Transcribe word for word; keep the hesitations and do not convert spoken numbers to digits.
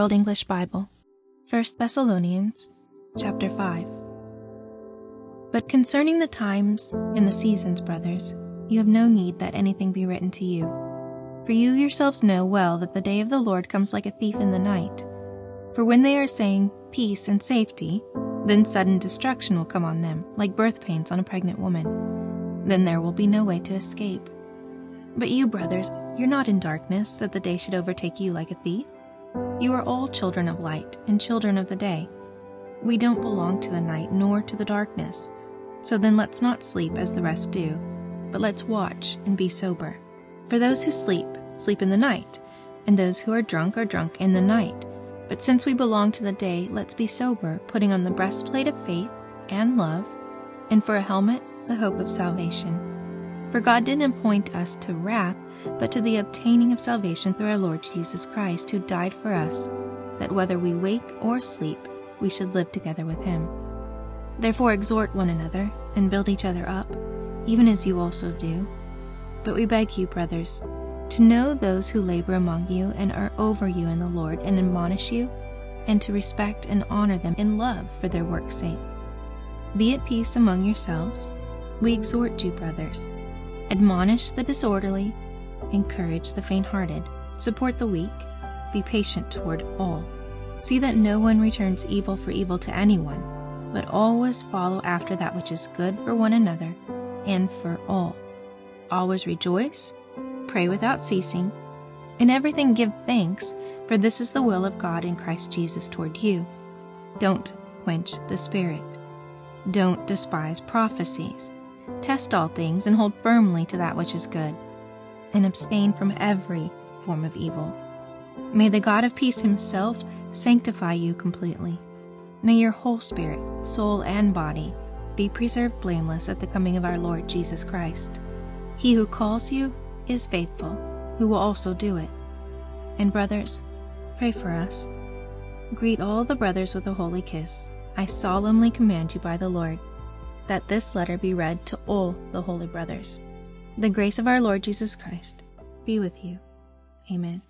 World English Bible, First Thessalonians, chapter five. But concerning the times and the seasons, brothers, you have no need that anything be written to you. For you yourselves know well that the day of the Lord comes like a thief in the night. For when they are saying, peace and safety, then sudden destruction will come on them, like birth pains on a pregnant woman. Then there will be no way to escape. But you, brothers, you're not in darkness, that the day should overtake you like a thief. You are all children of light and children of the day. We don't belong to the night nor to the darkness. So then let's not sleep as the rest do, but let's watch and be sober. For those who sleep, sleep in the night, and those who are drunk are drunk in the night. But since we belong to the day, let's be sober, putting on the breastplate of faith and love, and for a helmet, the hope of salvation. For God didn't appoint us to wrath, but to the obtaining of salvation through our Lord Jesus Christ, who died for us, that whether we wake or sleep, we should live together with him. Therefore exhort one another, and build each other up, even as you also do. But we beg you, brothers, to know those who labor among you and are over you in the Lord and admonish you, and to respect and honor them in love for their work's sake. Be at peace among yourselves. We exhort you, brothers. Admonish the disorderly, encourage the faint-hearted, support the weak, be patient toward all. See that no one returns evil for evil to anyone, but always follow after that which is good for one another and for all. Always rejoice. Pray without ceasing. In everything give thanks, for this is the will of God in Christ Jesus toward you. Don't quench the Spirit. Don't despise prophecies. Test all things and hold firmly to that which is good, and abstain from every form of evil. May the God of peace himself sanctify you completely. May your whole spirit, soul, and body be preserved blameless at the coming of our Lord Jesus Christ. He who calls you is faithful, who will also do it. And brothers, pray for us. Greet all the brothers with a holy kiss. I solemnly command you by the Lord, that this letter be read to all the holy brothers. The grace of our Lord Jesus Christ be with you. Amen.